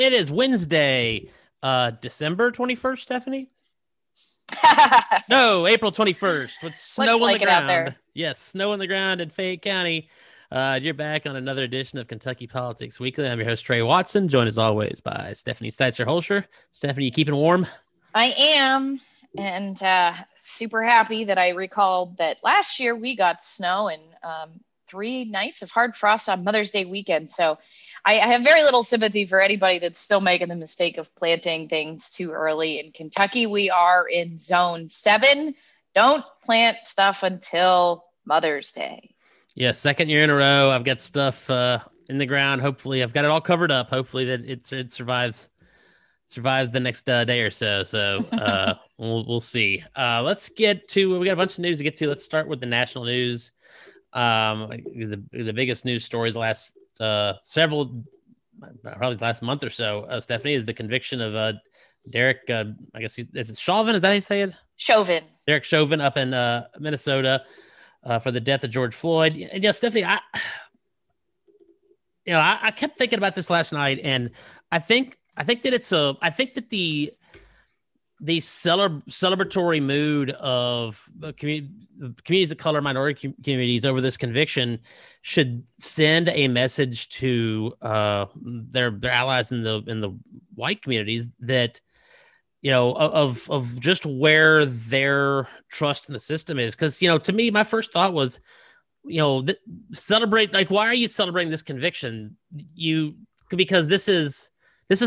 It is Wednesday, December 21st, Stephanie? No, April 21st with snow on the ground. Out there. Yes, snow on the ground in Fayette County. You're back on another edition of Kentucky Politics Weekly. I'm your host, Trey Watson, joined as always by Stephanie Steitzer Holscher. Stephanie, you keeping warm? I am, and super happy that I recalled that last year we got snow and 3 nights of hard frost on Mother's Day weekend, so I have very little sympathy for anybody that's still making the mistake of planting things too early. In Kentucky, we are in zone 7. Don't plant stuff until Mother's Day. Yeah, second year in a row, I've got stuff in the ground. Hopefully, I've got it all covered up. Hopefully that it survives the next day or so. So we'll see. Let's get to, we got a bunch of news to get to. Let's start with the national news. The biggest news story the last last month or so, Stephanie, is the conviction of Derek. I guess is it Chauvin? Is that how you say it? Chauvin. Derek Chauvin up in Minnesota for the death of George Floyd. And yeah, Stephanie, I kept thinking about this last night, and I think that the celebratory mood of communities of color, minority communities over this conviction should send a message to their allies in the white communities that, you know, of just where their trust in the system is. Because, you know, to me, my first thought was, you know, celebrate, like, why are you celebrating this conviction? Because this is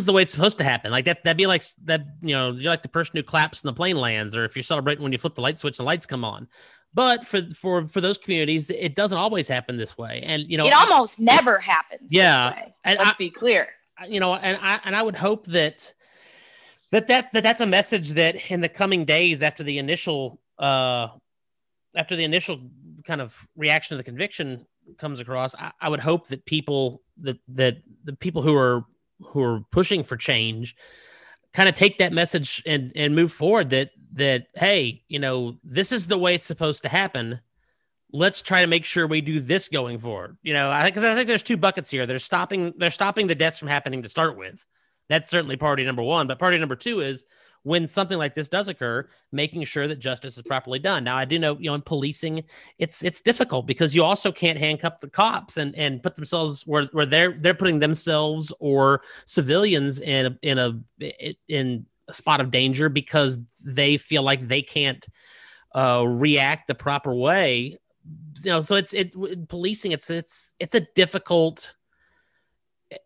the way it's supposed to happen. Like that'd be like that, you know, you're like the person who claps when the plane lands, or if you're celebrating when you flip the light switch, the lights come on. But for those communities, it doesn't always happen this way. And, you know, it almost never happens. Yeah. This way. And let's be clear. You know, and I would hope that's a message that in the coming days after the initial kind of reaction to the conviction comes across, I would hope that the people who are pushing for change kind of take that message and move forward that, hey, you know, this is the way it's supposed to happen. Let's try to make sure we do this going forward. You know, I think there's two buckets here. They're stopping the deaths from happening to start with. That's certainly priority number one, but priority number two is when something like this does occur, making sure that justice is properly done. Now, I do know, you know, in policing, it's difficult because you also can't handcuff the cops and put themselves where they're putting themselves or civilians in a spot of danger because they feel like they can't react the proper way. You know, so policing. It's a difficult.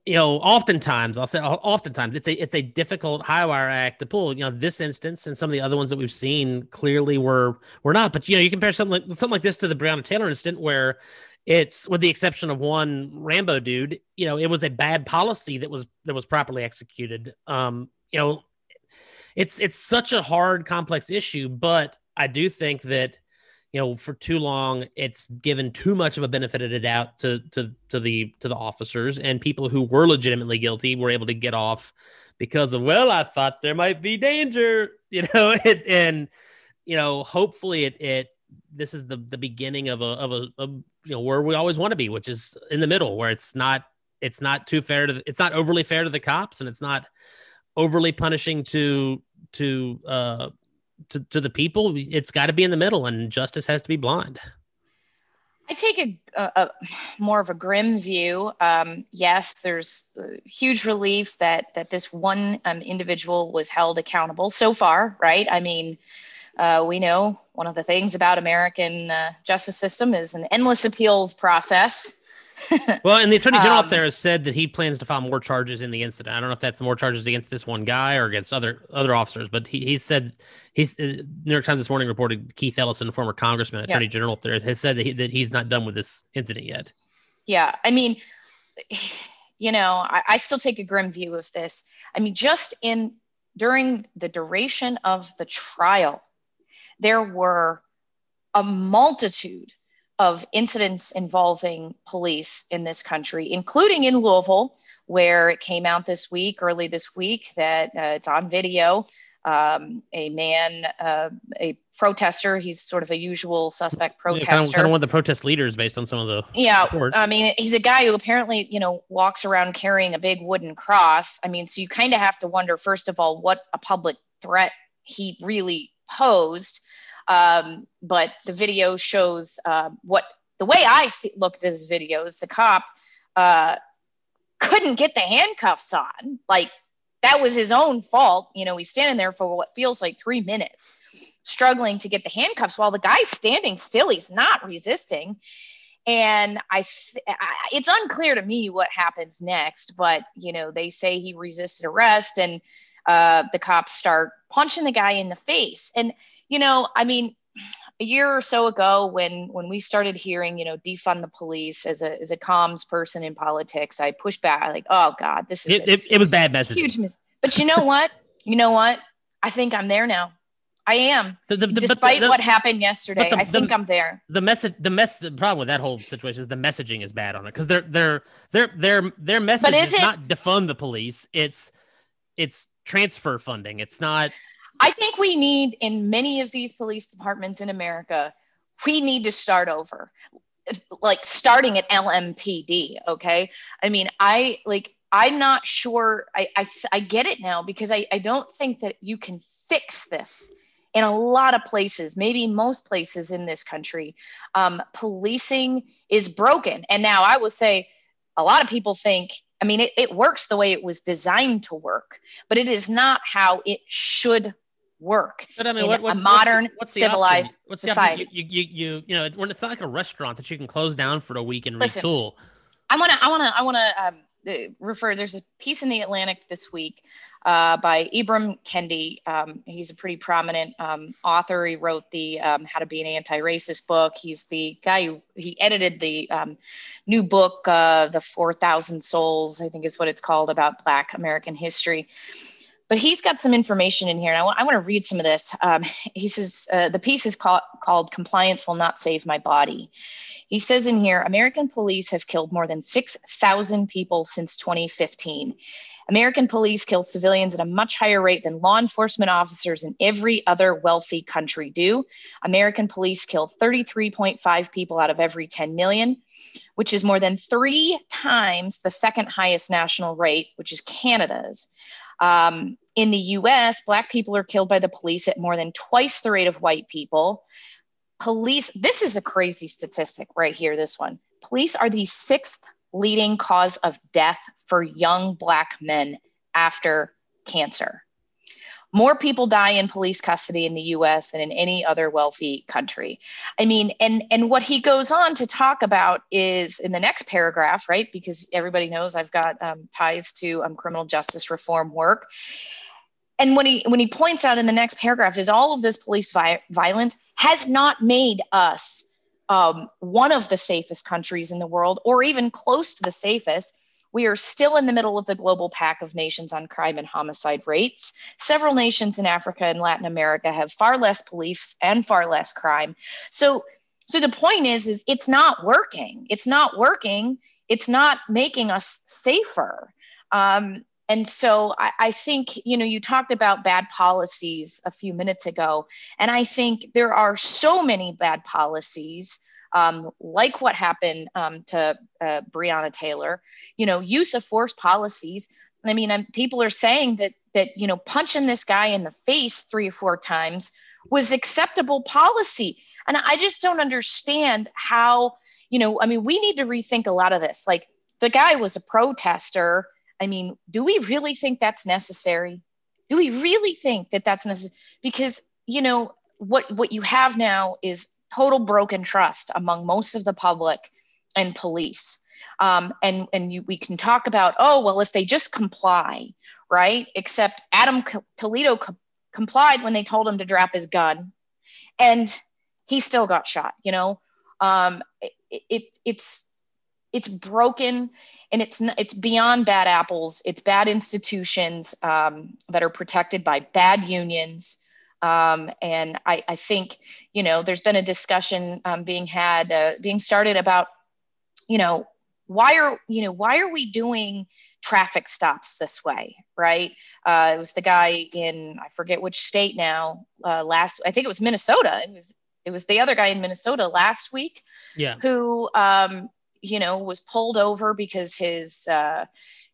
You know, oftentimes it's a difficult high wire act to pull. You know, this instance and some of the other ones that we've seen clearly were not. But, you know, you compare something like this to the Breonna Taylor incident, where it's, with the exception of one Rambo dude, you know, it was a bad policy that was properly executed. You know, it's such a hard, complex issue, but I do think that, you know, for too long, it's given too much of a benefit of the doubt to the officers, and people who were legitimately guilty were able to get off because of, well, I thought there might be danger, you know, and you know, hopefully this is the beginning of a you know, where we always want to be, which is in the middle, where it's not too fair it's not overly fair to the cops, and it's not overly punishing to the people. It's got to be in the middle, and justice has to be blind. I take a more of a grim view. Yes, there's huge relief that this one individual was held accountable so far, right? I mean, we know one of the things about American justice system is an endless appeals process. Well, and the attorney general up there has said that he plans to file more charges in the incident. I don't know if that's more charges against this one guy or against other officers, but he said New York Times this morning reported Keith Ellison, former congressman, attorney general up there, has said that he's not done with this incident yet. Yeah, I mean, you know, I still take a grim view of this. I mean, just during the duration of the trial, there were a multitude of incidents involving police in this country, including in Louisville, where it came out this week, early this week, that it's on video, a man, a protester, he's sort of a usual suspect protester. Yeah, kind of one of the protest leaders based on some of the reports. I mean, he's a guy who apparently, you know, walks around carrying a big wooden cross. I mean, so you kind of have to wonder, first of all, what a public threat he really posed. But the video shows the way I looked at this video is the cop couldn't get the handcuffs on. Like, that was his own fault. You know, he's standing there for what feels like 3 minutes, struggling to get the handcuffs while the guy's standing still. He's not resisting. And it's unclear to me what happens next, but, you know, they say he resisted arrest and the cops start punching the guy in the face. And, you know, I mean, a year or so ago when we started hearing, you know, defund the police as a comms person in politics, I pushed back. I'm like, oh, God, this is it was bad messaging. Huge mistake. But you know what? I think I'm there now. I am. Despite what happened yesterday, I think I'm there. The problem with that whole situation is the messaging is bad on it because their message is not defund the police. It's transfer funding. It's not. I think we need, in many of these police departments in America, we need to start over, like starting at LMPD. Okay. I mean, I'm not sure. I get it now because I don't think that you can fix this in a lot of places, maybe most places in this country. Policing is broken. And now I will say a lot of people think, I mean, it works the way it was designed to work, but it is not how it should work. But I mean, what's civilized society? You know, it's not like a restaurant that you can close down for a week and retool. I want to refer. There's a piece in the Atlantic this week by Ibram Kendi. He's a pretty prominent author. He wrote the How to Be an Anti-Racist book. He's the guy who edited the new book, The 4,000 Souls, I think is what it's called, about Black American history. But he's got some information in here, and I want to read some of this. He says, the piece is called Compliance Will Not Save My Body. He says in here, American police have killed more than 6,000 people since 2015. American police kill civilians at a much higher rate than law enforcement officers in every other wealthy country do. American police kill 33.5 people out of every 10 million, which is more than 3 times the second highest national rate, which is Canada's. In the U.S., Black people are killed by the police at more than twice the rate of white people. Police, this is a crazy statistic right here, this one. Police are the 6th leading cause of death for young Black men after cancer. More people die in police custody in the U.S. than in any other wealthy country. I mean, and what he goes on to talk about is in the next paragraph, right? Because everybody knows I've got ties to criminal justice reform work. And when he points out in the next paragraph is all of this police violence has not made us one of the safest countries in the world, or even close to the safest. We are still in the middle of the global pack of nations on crime and homicide rates. Several nations in Africa and Latin America have far less police and far less crime. So the point is it's not working. It's not working. It's not making us safer. And so I think, you know, you talked about bad policies a few minutes ago, and I think there are so many bad policies, like what happened to Breonna Taylor, you know, use of force policies. I mean, people are saying that, you know, punching this guy in the face 3 or 4 times was acceptable policy. And I just don't understand how, you know, I mean, we need to rethink a lot of this. Like, the guy was a protester. I mean, do we really think that's necessary? Do we really think that that's necessary? Because, you know, what you have now is total broken trust among most of the public and police. We can talk about, oh, well, if they just comply, right? Except Adam Toledo complied when they told him to drop his gun, and he still got shot, you know? It's broken, and it's beyond bad apples. It's bad institutions that are protected by bad unions, And I think, you know, there's been a discussion being started about, you know, why are we doing traffic stops this way, right? It was the guy in, I forget which state now, I think it was Minnesota. It was the other guy in Minnesota last week, yeah, who, you know, was pulled over because his,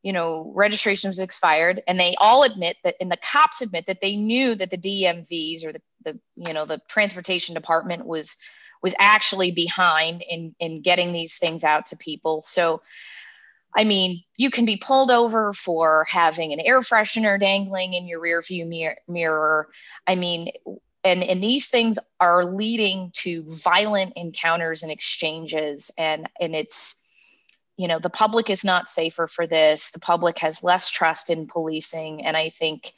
you know, registration was expired, and they all admit that, and the cops admit that they knew that the DMVs or the you know, the transportation department was actually behind in getting these things out to people. So, I mean, you can be pulled over for having an air freshener dangling in your rearview mirror. I mean, and these things are leading to violent encounters and exchanges, and it's, you know, the public is not safer for this. The public has less trust in policing, and I think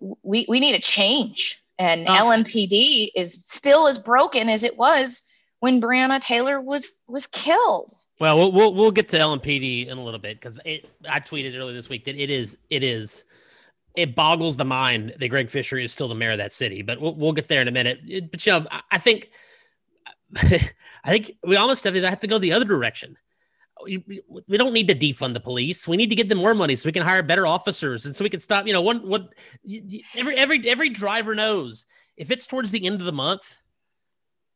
we need a change. And LMPD is still as broken as it was when Breonna Taylor was killed. Well, we'll get to LMPD in a little bit, because I tweeted earlier this week that it boggles the mind that Greg Fischer is still the mayor of that city. But we'll get there in a minute. But you know, I think we almost have to go the other direction. We don't need to defund the police. We need to get them more money so we can hire better officers and so we can stop. You know, every driver knows if it's towards the end of the month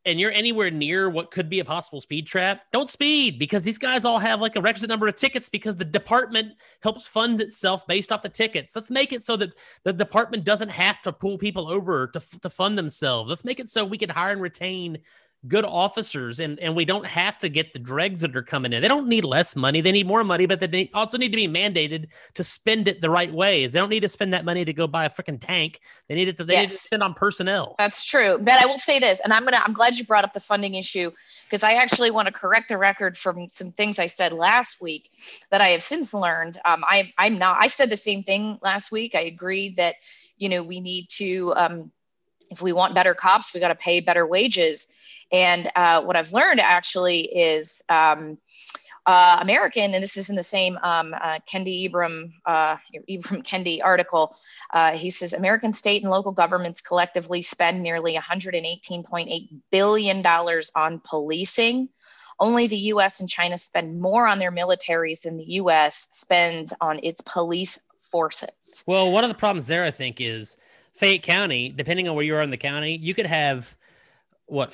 and you're anywhere near what could be a possible speed trap, don't speed, because these guys all have like a requisite number of tickets because the department helps fund itself based off the tickets. Let's make it so that the department doesn't have to pull people over to fund themselves. Let's make it so we can hire and retain good officers, and we don't have to get the dregs that are coming in. They don't need less money. They need more money, but they also need to be mandated to spend it the right ways. They don't need to spend that money to go buy a freaking tank. They need it to, need to spend on personnel. That's true. But I will say this, and I'm glad you brought up the funding issue, because I actually want to correct the record from some things I said last week that I have since learned. I said the same thing last week. I agreed that, you know, we need to, if we want better cops, we got to pay better wages. And what I've learned actually is American, and this is in the same Ibram Kendi article. He says, American state and local governments collectively spend nearly $118.8 billion on policing. Only the US and China spend more on their militaries than the US spends on its police forces. Well, one of the problems there, I think, is Fayette County, depending on where you are in the county, you could have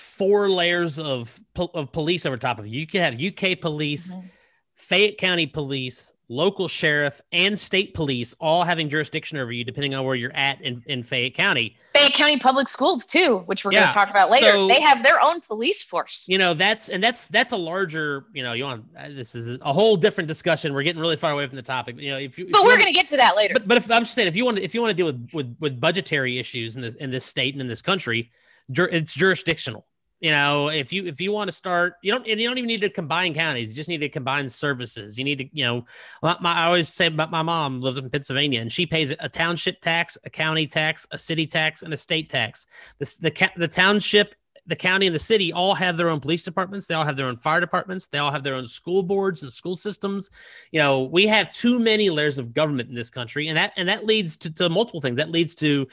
four layers of police over top of you. You could have UK police, mm-hmm, Fayette County police, local sheriff, and state police all having jurisdiction over you, depending on where you're at in Fayette County. Fayette County Public Schools too, which we're going to talk about later. So, they have their own police force. You know, that's a larger, you know, this is a whole different discussion. We're getting really far away from the topic. You know, but we're going to get to that later. But I'm just saying, if you want to deal with budgetary issues in this state and in this country, it's jurisdictional. You know, if you want to start, you don't even need to combine counties. You just need to combine services. You need to, you know, I always say about my mom lives in Pennsylvania, and she pays a township tax, a county tax, a city tax, and a state tax. The township, the county, and the city all have their own police departments. They all have their own fire departments. They all have their own school boards and school systems. You know, we have too many layers of government in this country, and that leads to multiple things. That leads to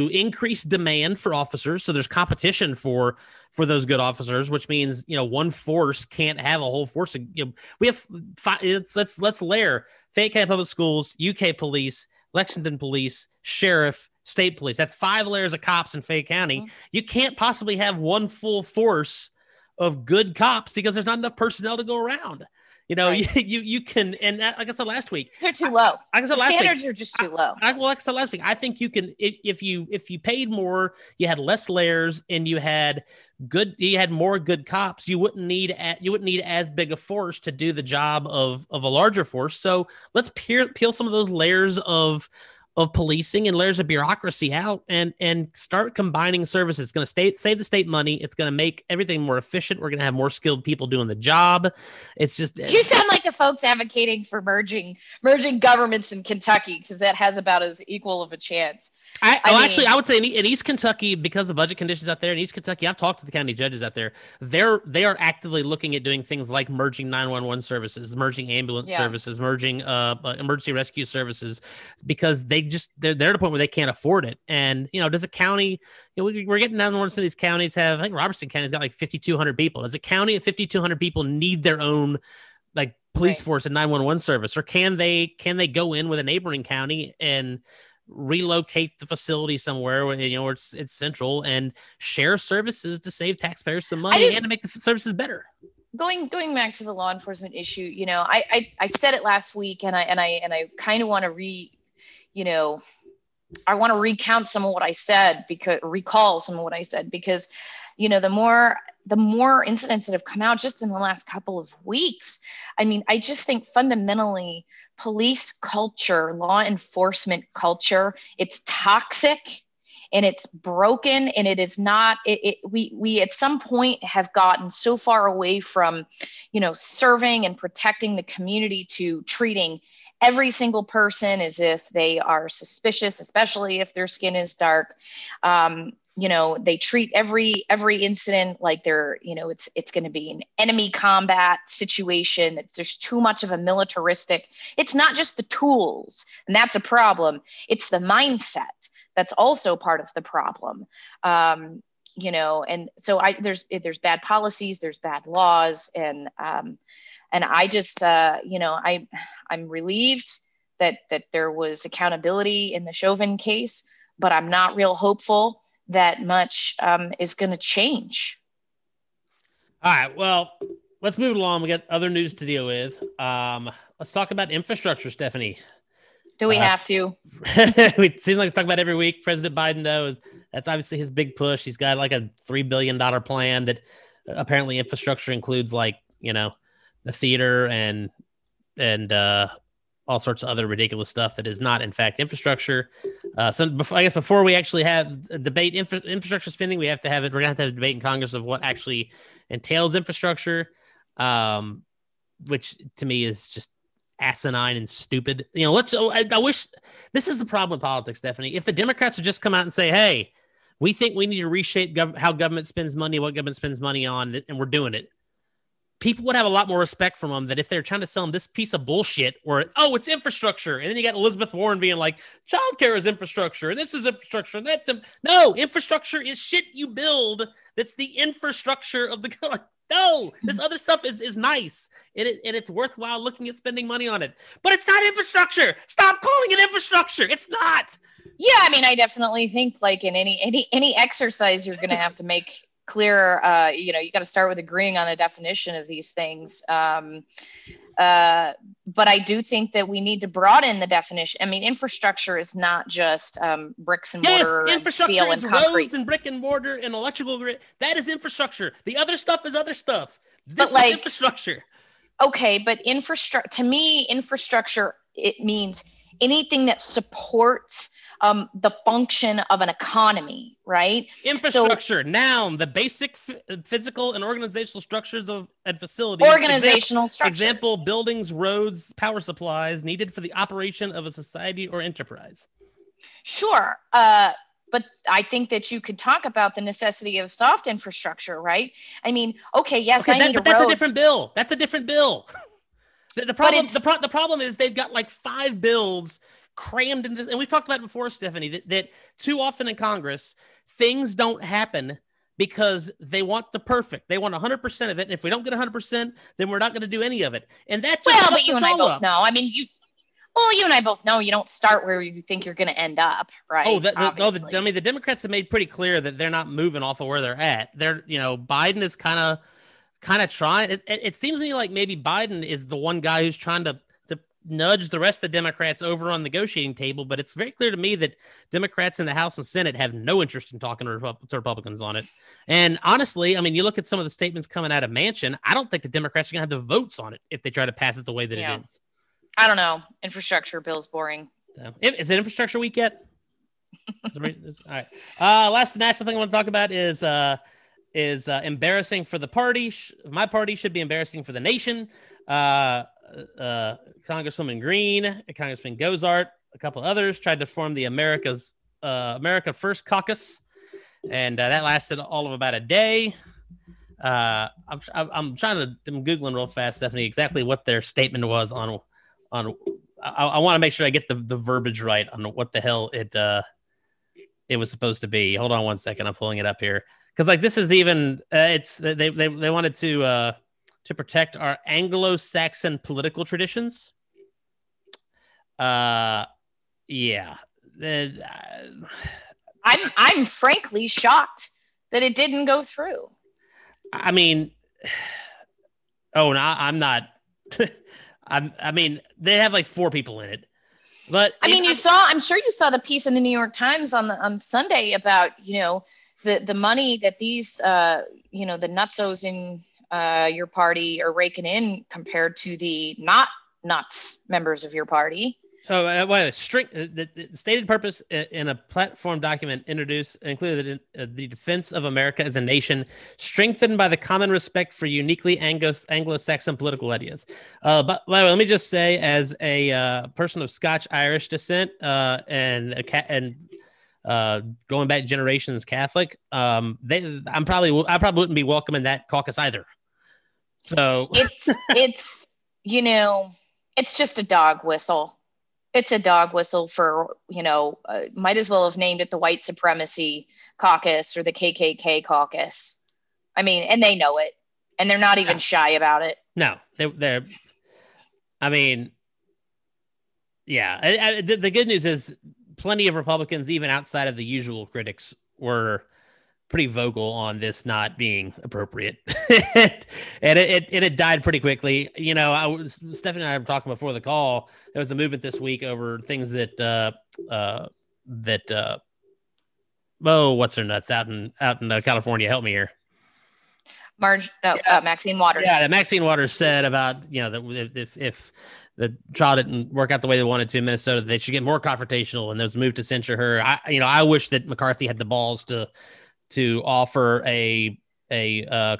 increased demand for officers. So there's competition for those good officers, which means, you know, one force can't have a whole force. You know, we have five. Let's layer Fayette County Public Schools, UK Police, Lexington Police, Sheriff, State Police. That's five layers of cops in Fayette County. Mm-hmm. You can't possibly have one full force of good cops because there's not enough personnel to go around. You know, right. you can, and like I said last week, standards are too low. Standards are just too low. Like I said last week, I think you can, if you paid more, you had less layers, and you had more good cops, you wouldn't need as big a force to do the job of a larger force. So let's peel some of those layers of policing and layers of bureaucracy out and start combining services. It's going to save the state money. It's going to make everything more efficient. We're going to have more skilled people doing the job. It's just... You sound like the folks advocating for merging governments in Kentucky, because that has about as equal of a chance. I would say in East Kentucky, because the budget conditions out there in East Kentucky, I've talked to the county judges out there. They are actively looking at doing things like merging 911 services, merging ambulance services, merging emergency rescue services, because they just they're at a point where they can't afford it. And, you know, does a county, you know, we're getting down to one of these counties have, I think Robertson County's got like 5,200 people. Does a county of 5,200 people need their own like police right. force and 911 service? Or can they go in with a neighboring county and relocate the facility somewhere where, you know, where it's central and share services to save taxpayers some money and to make the services better? Going back to the law enforcement issue, you know, I said it last week, and I kind of want to recount some of what I said, because recall some of what I said, because, you know, the more incidents that have come out just in the last couple of weeks, I mean, I just think fundamentally police culture, law enforcement culture, it's toxic. And it's broken, and it is not. We at some point have gotten so far away from, you know, serving and protecting the community to treating every single person as if they are suspicious, especially if their skin is dark. You know, they treat every incident like they're, you know, it's going to be an enemy combat situation. There's too much of a militaristic. It's not just the tools, and that's a problem. It's the mindset. That's also part of the problem, you know. And so there's bad policies, there's bad laws, and I just you know, I'm relieved that there was accountability in the Chauvin case, but I'm not real hopeful that much is going to change. All right, well, let's move along. We got other news to deal with. Let's talk about infrastructure, Stephanie. Do we have to? We seem like we talk about every week. President Biden, though, that's obviously his big push. He's got like a $3 billion plan that apparently infrastructure includes, like, you know, the theater and all sorts of other ridiculous stuff that is not, in fact, infrastructure. Before we actually have a debate infrastructure spending, we have to have it. We're going to have a debate in Congress of what actually entails infrastructure, which to me is just asinine and stupid. You know, I wish this is the problem with politics, Stephanie. If the Democrats would just come out and say, hey, we think we need to reshape how government spends money, what government spends money on, and we're doing it, people would have a lot more respect from them. That if they're trying to sell them this piece of bullshit where, oh, it's infrastructure, and then you got Elizabeth Warren being like, childcare is infrastructure, and this is infrastructure, and that's no, infrastructure is shit you build. That's the infrastructure of the no, this other stuff is nice, and it's worthwhile looking at spending money on it. But it's not infrastructure. Stop calling it infrastructure. It's not. Yeah, I mean, I definitely think, like, in any exercise, you're going to have to make clear, you know, you got to start with agreeing on a definition of these things. But I do think that we need to broaden the definition. I mean, infrastructure is not just bricks and mortar, infrastructure and steel and concrete. Roads and brick and mortar and electrical grid. That is infrastructure. The other stuff is other stuff. This is infrastructure. Okay, but to me, infrastructure, it means anything that supports the function of an economy, right? Infrastructure, noun, the basic physical and organizational structures of and facilities. Organizational structure. Example, buildings, roads, power supplies needed for the operation of a society or enterprise. Sure. But I think that you could talk about the necessity of soft infrastructure, right? I mean, okay, yes, okay, need a road. That's a different bill. That's a different bill. The problem is they've got like five bills crammed in this, and we've talked about it before, Stephanie, that too often in Congress things don't happen because they want the perfect. They want 100% of it, and if we don't get 100%, then we're not going to do any of it. And that's well, but you and I both know. I mean, you and I both know you don't start where you think you're going to end up, right? Oh, I mean, the Democrats have made pretty clear that they're not moving off of where they're at. They're, you know, Biden is kind of trying. It seems to me like maybe Biden is the one guy who's trying to nudge the rest of the Democrats over on the negotiating table. But it's very clear to me that Democrats in the House and Senate have no interest in talking to Republicans on it. And honestly, I mean, you look at some of the statements coming out of Manchin, I don't think the Democrats are going to have the votes on it if they try to pass it the way that it is. I don't know. Infrastructure bill's boring. So, is it infrastructure week yet? All right. Last national thing I want to talk about is embarrassing for the party. My party should be embarrassing for the nation. Congresswoman Greene, Congressman Gosar, a couple others tried to form the America First Caucus, and that lasted all of about a day. I'm googling real fast, Stephanie, exactly what their statement was on I want to make sure I get the verbiage right on what the hell it was supposed to be. Hold on one second. I'm pulling it up here. Because like this is even it's they wanted to protect our Anglo-Saxon political traditions. Yeah. I'm frankly shocked that it didn't go through. I mean, oh, no, I'm not. I mean, they have like 4 people in it, but I mean, I'm sure you saw the piece in the New York Times on Sunday about, you know, the money that these, you know, the nutsos in your party are raking in compared to the not nuts members of your party. So the stated purpose in a platform document introduced included in, the defense of America as a nation, strengthened by the common respect for uniquely Anglo-Saxon political ideas. But by the way, let me just say, as a person of Scotch-Irish descent and going back generations Catholic, I probably wouldn't be welcome in that caucus either. So it's you know, it's just a dog whistle. It's a dog whistle for, you know, might as well have named it the White Supremacy Caucus or the KKK Caucus. I mean, and they know it, and they're not even shy about it. No, they're. I mean, yeah. The good news is, plenty of Republicans, even outside of the usual critics, were pretty vocal on this not being appropriate, and it died pretty quickly. You know, Stephanie and I were talking before the call. There was a movement this week over things that what's her nuts out in California? Help me here. Maxine Waters. Yeah, that Maxine Waters said about, you know, that if the trial didn't work out the way they wanted to in Minnesota, they should get more confrontational, and there's a move to censure her. I wish that McCarthy had the balls to offer a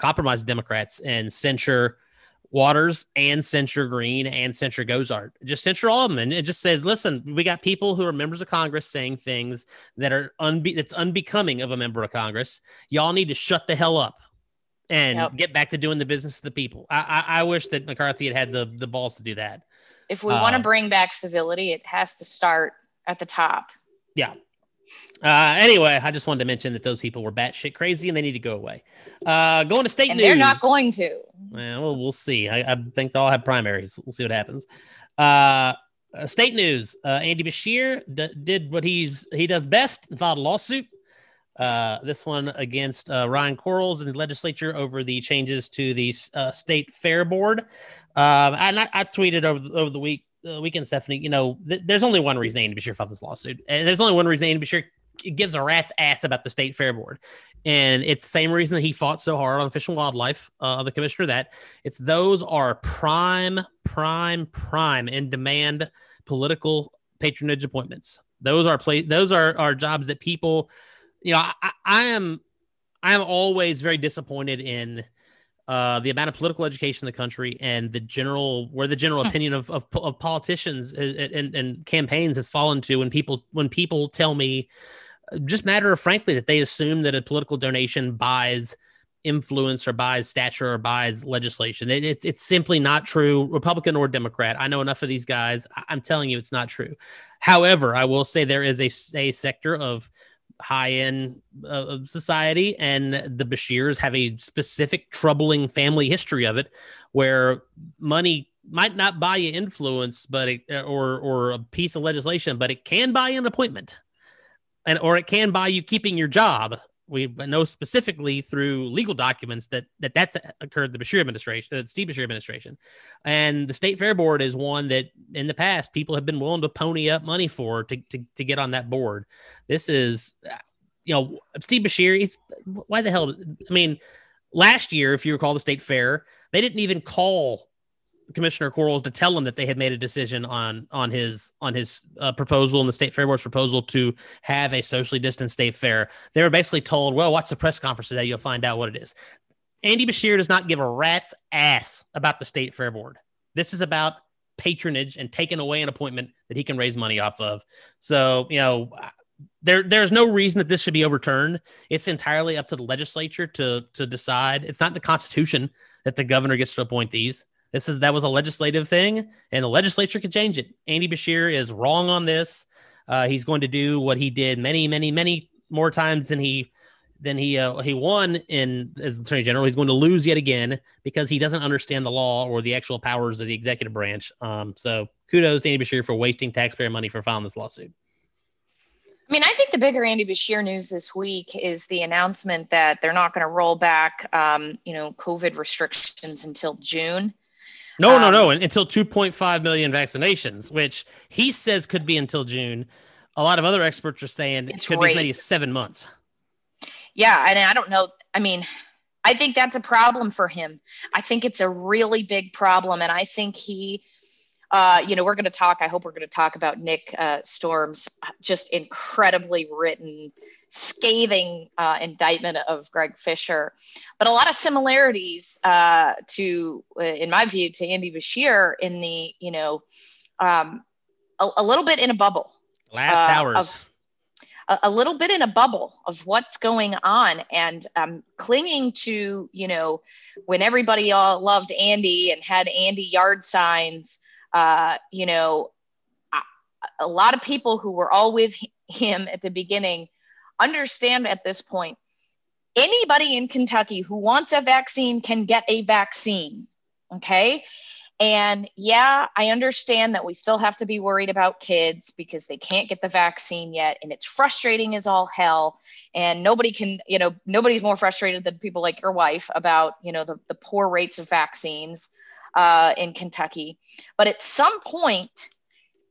compromise to Democrats and censure Waters and censure Green and censure Gosar. Just censure all of them, and it just said, listen, we got people who are members of Congress saying things that are that's unbecoming of a member of Congress. Y'all need to shut the hell up and get back to doing the business of the people. I wish that McCarthy had the balls to do that. If we want to bring back civility, it has to start at the top. Yeah. Anyway, I just wanted to mention that those people were batshit crazy and they need to go away. Going to state news. They're not going to. Well, we'll see. I think they'll all have primaries. We'll see what happens. State news. Andy Beshear did what he does best and filed a lawsuit. This one against Ryan Quarles and the legislature over the changes to the state fair board. And I tweeted over the week. Weekend, Stephanie, you know, there's only one reason Andy Beshear filed this lawsuit. And there's only one reason Andy Beshear gives a rat's ass about the state fair board. And it's the same reason that he fought so hard on Fish and Wildlife, the commissioner, that it's those are prime in demand political patronage appointments. Those are those are jobs that people, you know, I am always very disappointed in the amount of political education in the country and the general opinion of politicians and campaigns has fallen to when people tell me, just matter of frankly, that they assume that a political donation buys influence or buys stature or buys legislation. It's simply not true, Republican or Democrat. I know enough of these guys. I'm telling you, it's not true. However, I will say there is a sector of high-end of society, and the Beshears have a specific troubling family history of it, where money might not buy you influence, but or a piece of legislation, but it can buy you an appointment, and or it can buy you keeping your job. We know specifically through legal documents that's occurred the Beshear administration, Steve Beshear administration, and the state fair board is one that in the past people have been willing to pony up money for to get on that board. This is, you know, Steve Beshear. He's why the hell? I mean, last year, if you recall, the state fair, they didn't even call Commissioner Quarles to tell him that they had made a decision on his proposal and the state fair board's proposal to have a socially distanced state fair. They were basically told, well, watch the press conference today. You'll find out what it is. Andy Beshear does not give a rat's ass about the state fair board. This is about patronage and taking away an appointment that he can raise money off of. So, you know, there's no reason that this should be overturned. It's entirely up to the legislature to decide. It's not the Constitution that the governor gets to appoint these. That was a legislative thing, and the legislature could change it. Andy Beshear is wrong on this. He's going to do what he did many more times than he won in as Attorney General. He's going to lose yet again because he doesn't understand the law or the actual powers of the executive branch. So kudos to Andy Beshear for wasting taxpayer money for filing this lawsuit. I mean, I think the bigger Andy Beshear news this week is the announcement that they're not going to roll back, COVID restrictions until June. No, until 2.5 million vaccinations, which he says could be until June. A lot of other experts are saying it could be as many as 7 months. Yeah, and I don't know. I mean, I think that's a problem for him. I think it's a really big problem, and I think he – we're going to talk. I hope we're going to talk about Nick Storm's just incredibly written, scathing indictment of Greg Fischer. But a lot of similarities in my view, to Andy Beshear in the, a little bit in a bubble. Last hours. A little bit in a bubble of what's going on and clinging to, when everybody all loved Andy and had Andy yard signs. A lot of people who were all with him at the beginning understand at this point, anybody in Kentucky who wants a vaccine can get a vaccine. Okay. And yeah, I understand that we still have to be worried about kids because they can't get the vaccine yet. And it's frustrating as all hell. And nobody can, nobody's more frustrated than people like your wife about, the poor rates of vaccines. In Kentucky. But at some point,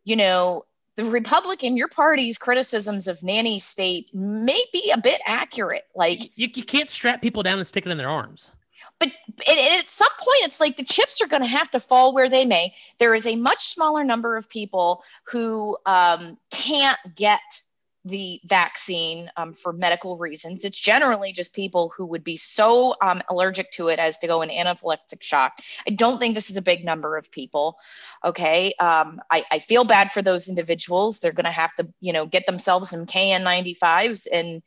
the Republican, your party's criticisms of nanny state may be a bit accurate. Like you can't strap people down and stick it in their arms. But at some point, it's like the chips are going to have to fall where they may. There is a much smaller number of people who can't get the vaccine for medical reasons. It's generally just people who would be so allergic to it as to go in anaphylactic shock. I don't think this is a big number of people. Okay. I feel bad for those individuals. They're going to have to, get themselves some KN95s and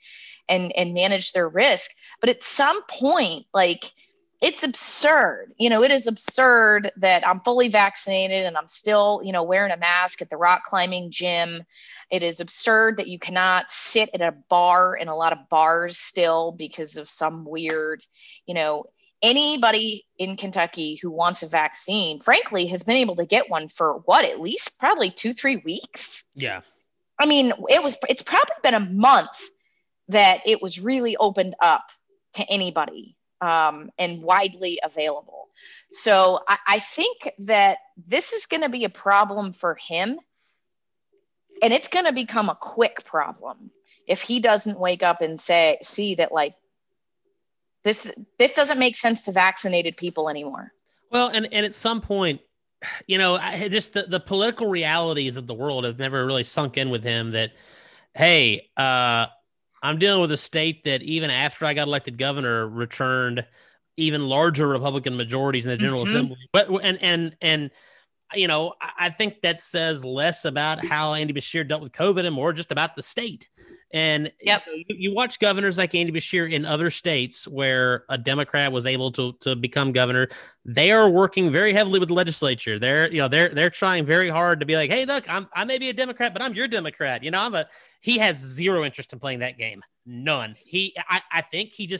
manage their risk. But at some point, it's absurd. It is absurd that I'm fully vaccinated and I'm still, wearing a mask at the rock climbing gym. It is absurd that you cannot sit at a bar in a lot of bars still because of some weird, anybody in Kentucky who wants a vaccine, frankly, has been able to get one for at least probably 2-3 weeks. Yeah. I mean, it's probably been a month that it was really opened up to anybody. And widely available. So I think that this is going to be a problem for him, and it's going to become a quick problem if he doesn't wake up and see that this doesn't make sense to vaccinated people anymore. Well, and at some point, just the political realities of the world have never really sunk in with him that, hey, I'm dealing with a state that even after I got elected governor returned even larger Republican majorities in the General Assembly. But I think that says less about how Andy Beshear dealt with COVID and more just about the state. And you watch governors like Andy Beshear in other states where a Democrat was able to become governor. They are working very heavily with the legislature. They're trying very hard to be like, hey, look, I may be a Democrat, but I'm your Democrat. He has zero interest in playing that game. None. I think he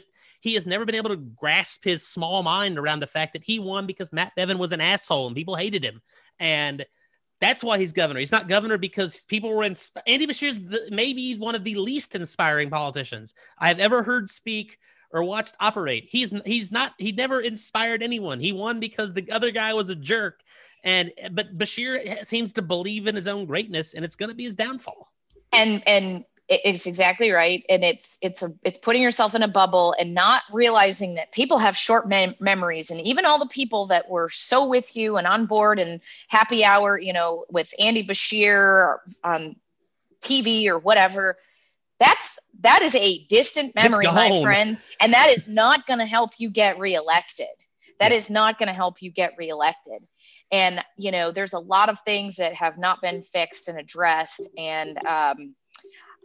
has never been able to grasp his small mind around the fact that he won because Matt Bevin was an asshole and people hated him. And that's why he's governor. He's not governor because people were Andy Beshear's maybe one of the least inspiring politicians I've ever heard speak or watched operate. He never inspired anyone. He won because the other guy was a jerk. But Beshear seems to believe in his own greatness, and it's going to be his downfall. And it's exactly right. And it's putting yourself in a bubble and not realizing that people have short memories. And even all the people that were so with you and on board and happy hour, with Andy Beshear on TV or whatever, that is a distant memory, my friend. And that is not going to help you get reelected. And, there's a lot of things that have not been fixed and addressed. And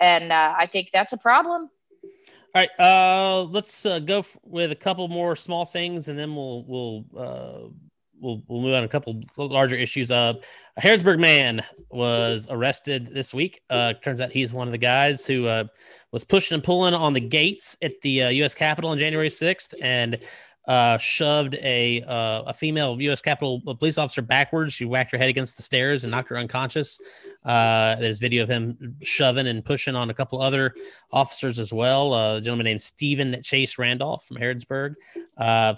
I think that's a problem. All right. Let's go with a couple more small things, and then we'll we'll move on a couple larger issues. A Harrisburg man was arrested this week. Turns out he's one of the guys who was pushing and pulling on the gates at the U.S. Capitol on January 6th and shoved a female U.S. Capitol police officer backwards. She whacked her head against the stairs and knocked her unconscious. There's video of him shoving and pushing on a couple other officers as well. A gentleman named Stephen Chase Randolph from Harrodsburg.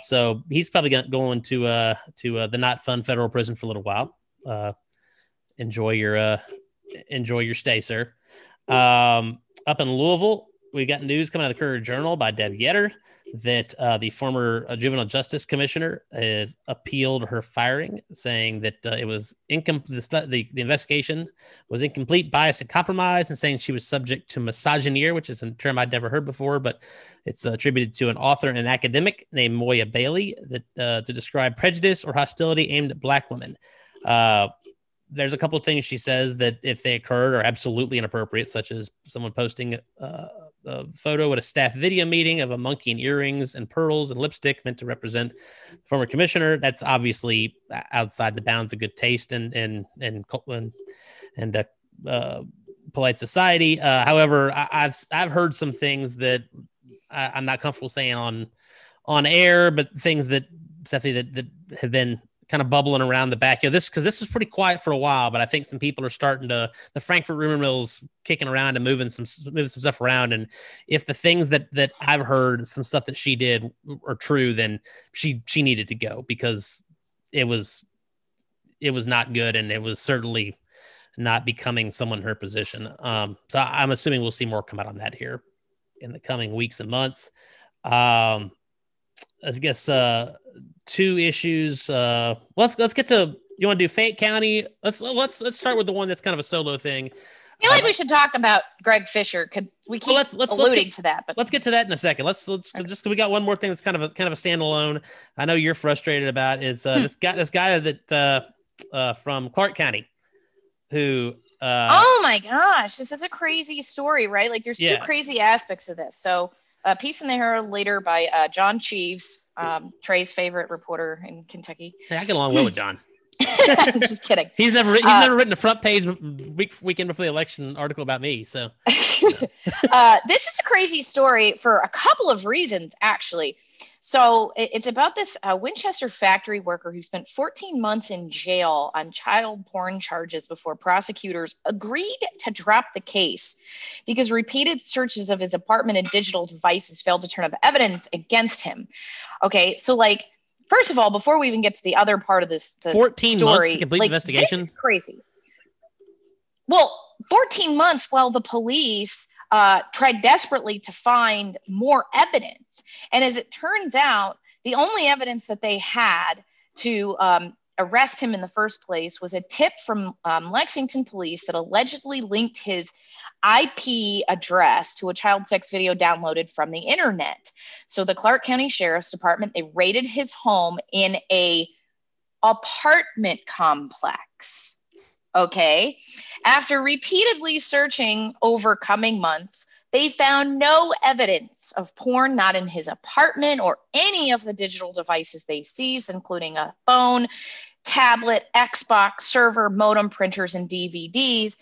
So he's probably going to the not fun federal prison for a little while. Enjoy your stay, sir. Up in Louisville, we got news coming out of the Courier-Journal by Deb Yetter that the former juvenile justice commissioner has appealed her firing, saying that it was the investigation was incomplete, biased, and compromised, and saying she was subject to misogyny, which is a term I'd never heard before, but it's attributed to an author and an academic named Moya Bailey that to describe prejudice or hostility aimed at Black women. There's a couple of things she says that if they occurred are absolutely inappropriate, such as someone posting a photo at a staff video meeting of a monkey and earrings and pearls and lipstick meant to represent the former commissioner. That's obviously outside the bounds of good taste and polite society. However, I've heard some things that I'm not comfortable saying on air, but things that Stephanie that have been kind of bubbling around the back. You know, this was pretty quiet for a while, but I think some people are starting to, the Frankfurt rumor mill's kicking around and moving some stuff around. And if the things that I've heard, some stuff that she did are true, then she needed to go, because it was not good. And it was certainly not becoming someone in her position. So I'm assuming we'll see more come out on that here in the coming weeks and months. I guess, two issues. Let's get to, you want to do Fayette County? Let's start with the one that's kind of a solo thing. I feel like we should talk about Greg Fischer. Let's get to that in a second. Let's we got one more thing that's kind of a standalone. I know you're frustrated about is this guy that from Clark County who. Oh my gosh, this is a crazy story, right? Like there's two crazy aspects of this. So. A piece in the Herald later by John Cheves, Trey's favorite reporter in Kentucky. Hey, I get along well with John. I'm just kidding. He's never written a front page weekend before the election article about me. So this is a crazy story for a couple of reasons, actually. So it's about this Winchester factory worker who spent 14 months in jail on child porn charges before prosecutors agreed to drop the case because repeated searches of his apartment and digital devices failed to turn up evidence against him. Okay, so like, first of all, before we even get to the other part of this 14 story, months to complete investigation? This is crazy. Well, 14 months while the police tried desperately to find more evidence. And as it turns out, the only evidence that they had to arrest him in the first place was a tip from Lexington police that allegedly linked his IP address to a child sex video downloaded from the internet. So the Clark County Sheriff's Department, they raided his home in an apartment complex. Okay. After repeatedly searching over coming months, they found no evidence of porn, not in his apartment or any of the digital devices they seized, including a phone, tablet, Xbox, server, modem, printers, and DVDs.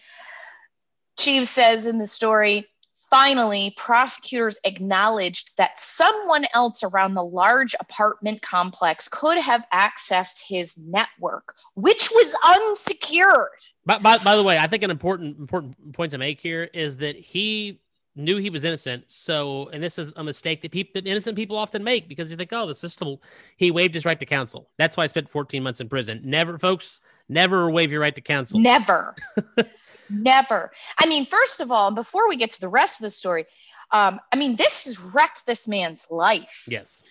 Chief says in the story, finally, prosecutors acknowledged that someone else around the large apartment complex could have accessed his network, which was unsecured. By the way, I think an important point to make here is that he knew he was innocent. So, and this is a mistake that innocent people often make, because you think, oh, the system, he waived his right to counsel. That's why I spent 14 months in prison. Never, folks, never waive your right to counsel. Never. Never. I mean, first of all, before we get to the rest of the story, I mean, this has wrecked this man's life. Yes.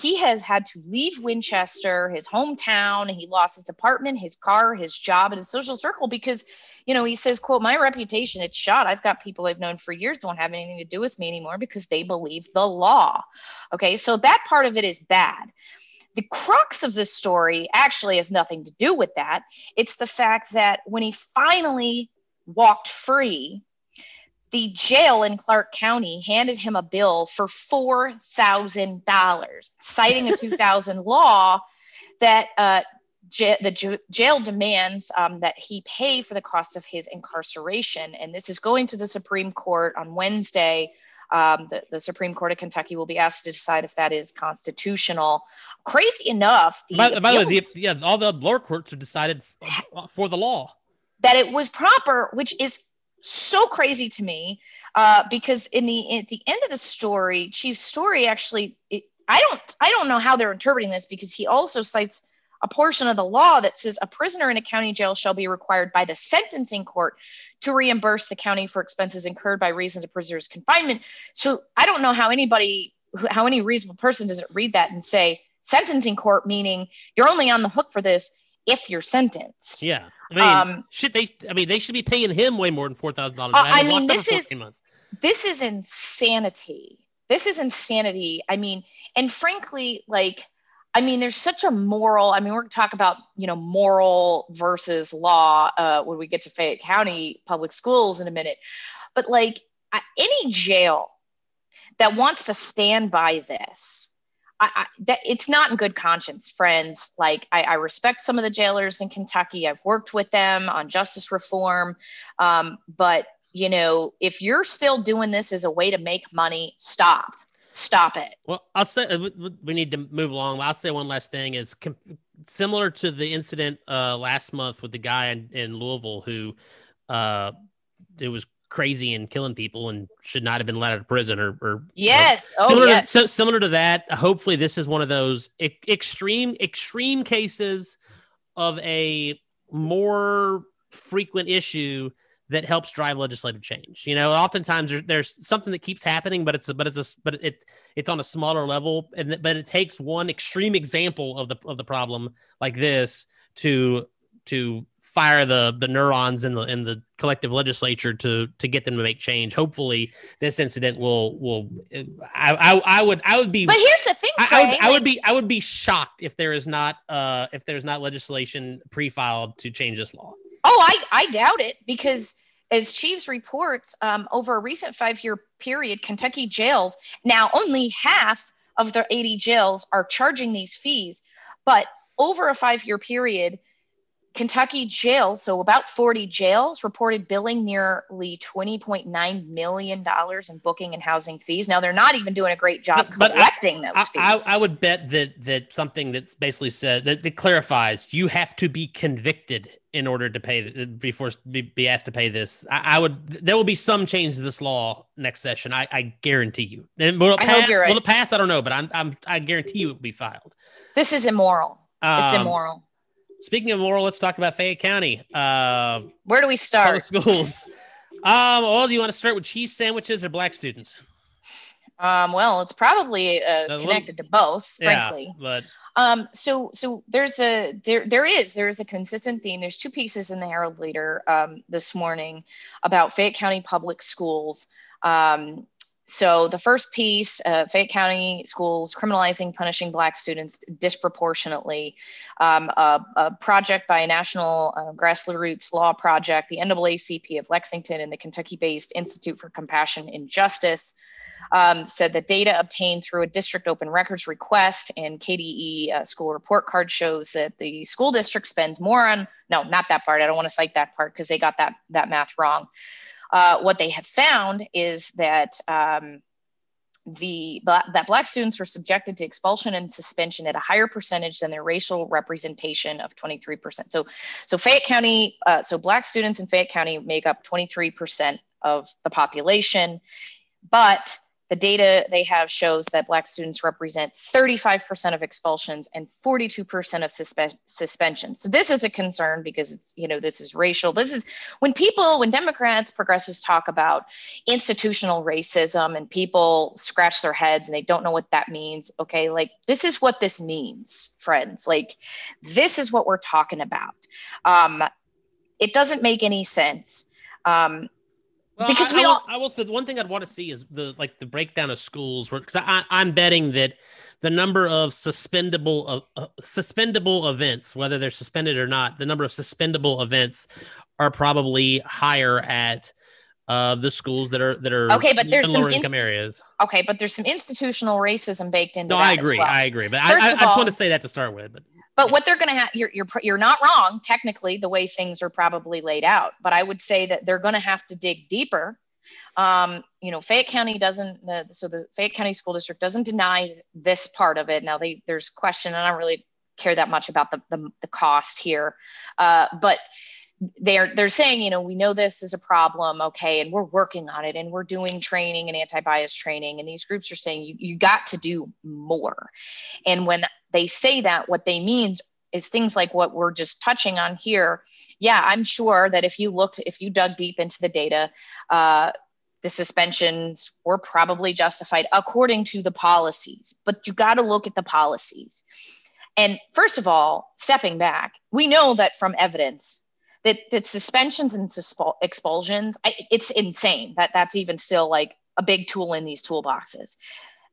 He has had to leave Winchester, his hometown, and he lost his apartment, his car, his job, and his social circle because, you know, he says, quote, my reputation, it's shot. I've got people I've known for years that won't have anything to do with me anymore because they believe the law. Okay, so that part of it is bad. The crux of this story actually has nothing to do with that. It's the fact that when he finally walked free, the jail in Clark County handed him a bill for $4,000, citing a 2000 law that the jail demands that he pay for the cost of his incarceration. And this is going to the Supreme Court on Wednesday. The Supreme Court of Kentucky will be asked to decide if that is constitutional. Crazy enough, all the lower courts have decided for the law that it was proper, which is so crazy to me, because at the end of the story, Chief's story actually, I don't know how they're interpreting this, because he also cites a portion of the law that says a prisoner in a county jail shall be required by the sentencing court to reimburse the county for expenses incurred by reason of prisoner's confinement. So I don't know how any reasonable person doesn't read that and say sentencing court, meaning you're only on the hook for this if you're sentenced. Yeah. I mean, they should be paying him way more than $4,000. This is insanity. This is insanity. I mean, and frankly, there's such a moral, we're going to talk about, moral versus law when we get to Fayette County public schools in a minute. But any jail that wants to stand by this, that it's not in good conscience, friends. I respect some of the jailers in Kentucky. I've worked with them on justice reform. But, if you're still doing this as a way to make money, stop it. Well, I'll say we need to move along. I'll say one last thing is similar to the incident last month with the guy in Louisville who it was crazy and killing people and should not have been let out of prison similar to that. Hopefully this is one of those extreme cases of a more frequent issue that helps drive legislative change. Oftentimes there's something that keeps happening, but it's on a smaller level, but it takes one extreme example of the problem like this to fire the neurons in the collective legislature to get them to make change. Hopefully this incident will I would be, but here's the thing, Trey, I would be shocked if there is not legislation pre-filed to change this law. Oh, I doubt it, because as Cheves reports, over a recent 5-year period, Kentucky jails, now only half of their 80 jails are charging these fees, but over a 5-year period, Kentucky jails, so about 40 jails, reported billing nearly $20.9 million in booking and housing fees. Now, they're not even doing a great job collecting those fees. I would bet that something that's basically said, that clarifies, you have to be convicted in order to pay, be asked to pay this. There will be some change to this law next session. I guarantee you. And will it pass? Right. Will it pass? I don't know, but I guarantee you it will be filed. This is immoral. It's immoral. Speaking of moral, let's talk about Fayette County. Where do we start? Schools. Do you want to start with cheese sandwiches or black students? Well, it's probably connected to both, frankly. Yeah, but so there is a consistent theme. There's two pieces in the Herald Leader this morning about Fayette County public schools. So the first piece, Fayette County schools criminalizing, punishing black students disproportionately, a project by a national grassroots law project, the NAACP of Lexington and the Kentucky-based Institute for Compassion and Justice said that data obtained through a district open records request and KDE school report card shows that the school district spends more on, no, not that part. I don't want to cite that part because they got that math wrong. What they have found is that black students were subjected to expulsion and suspension at a higher percentage than their racial representation of 23%. So Fayette County, black students in Fayette County make up 23% of the population, but the data they have shows that black students represent 35% of expulsions and 42% of suspensions. So this is a concern because it's, this is racial. This is when Democrats, progressives talk about institutional racism and people scratch their heads and they don't know what that means. Okay. This is what this means, friends. This is what we're talking about. It doesn't make any sense. Well, because I will say the one thing I'd want to see is the breakdown of schools, because I'm betting that the number of suspendable events, whether they're suspended or not, the number of suspendable events are probably higher at the schools that are okay, but there's some lower income areas. Okay, but there's some institutional racism baked into that. No, I agree. But I just want to say that to start with. But But what they're going to have, you're not wrong, technically, the way things are probably laid out. But I would say that they're going to have to dig deeper. You know, Fayette County doesn't, so the Fayette County School District doesn't deny this part of it. Now, there's question, and I don't really care that much about the cost here. But they're saying, you know, we know this is a problem, okay, and we're working on it, and we're doing training and anti-bias training. And these groups are saying, you got to do more. And when they say that, what they mean is things like what we're just touching on here. Yeah, I'm sure that if you dug deep into the data, the suspensions were probably justified according to the policies, but you got to look at the policies. And first of all, stepping back, we know that from evidence that suspensions and expulsions, it's insane that that's even still like a big tool in these toolboxes.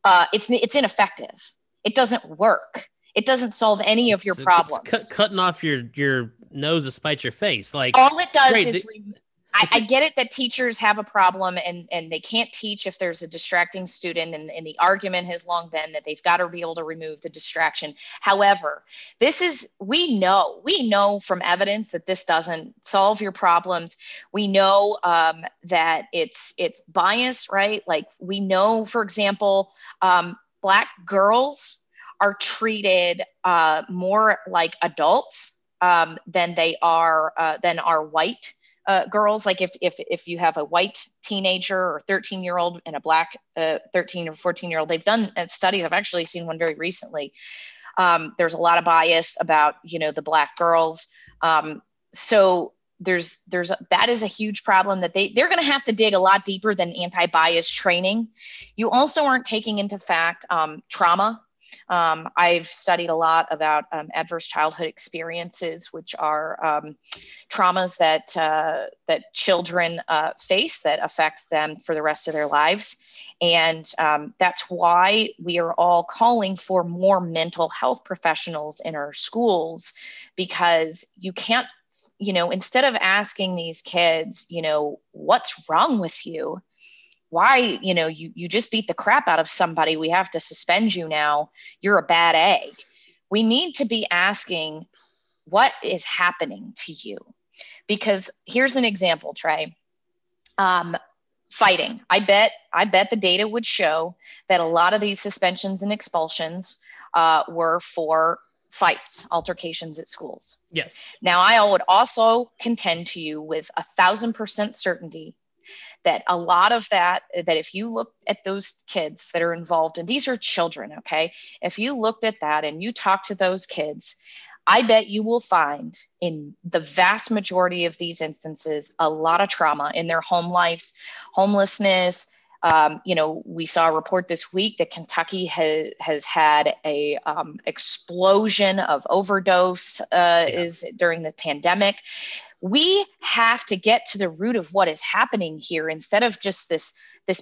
It's ineffective. It doesn't work. It doesn't solve any of your problems. Cutting off your nose to spite your face. Like, all it does is... I get it that teachers have a problem and they can't teach if there's a distracting student. And the argument has long been that they've got to be able to remove the distraction. However, we know from evidence that this doesn't solve your problems. We know that it's biased, right? Like, we know, for example, Black girls are treated more like adults than are white girls. Like if you have a white teenager or 13-year-old and a Black 13 or 14-year-old, they've done studies. I've actually seen one very recently. There's a lot of bias about, you know, the Black girls. So that is a huge problem that they're going to have to dig a lot deeper than anti-bias training. You also aren't taking into fact trauma. I've studied a lot about adverse childhood experiences, which are traumas that children face that affects them for the rest of their lives. And that's why we are all calling for more mental health professionals in our schools, because you can't, you know, instead of asking these kids, you know, what's wrong with you? Why, you know, you just beat the crap out of somebody. We have to suspend you now. You're a bad egg. We need to be asking what is happening to you. Because here's an example, Trey. Fighting. I bet the data would show that a lot of these suspensions and expulsions were for fights, altercations at schools. Yes. Now, I would also contend to you with 1,000% certainty that a lot of that if you look at those kids that are involved, and these are children, okay? If you looked at that and you talk to those kids, I bet you will find in the vast majority of these instances, a lot of trauma in their home lives, homelessness. You know, we saw a report this week that Kentucky has had a explosion of overdose is during the pandemic. We have to get to the root of what is happening here instead of just this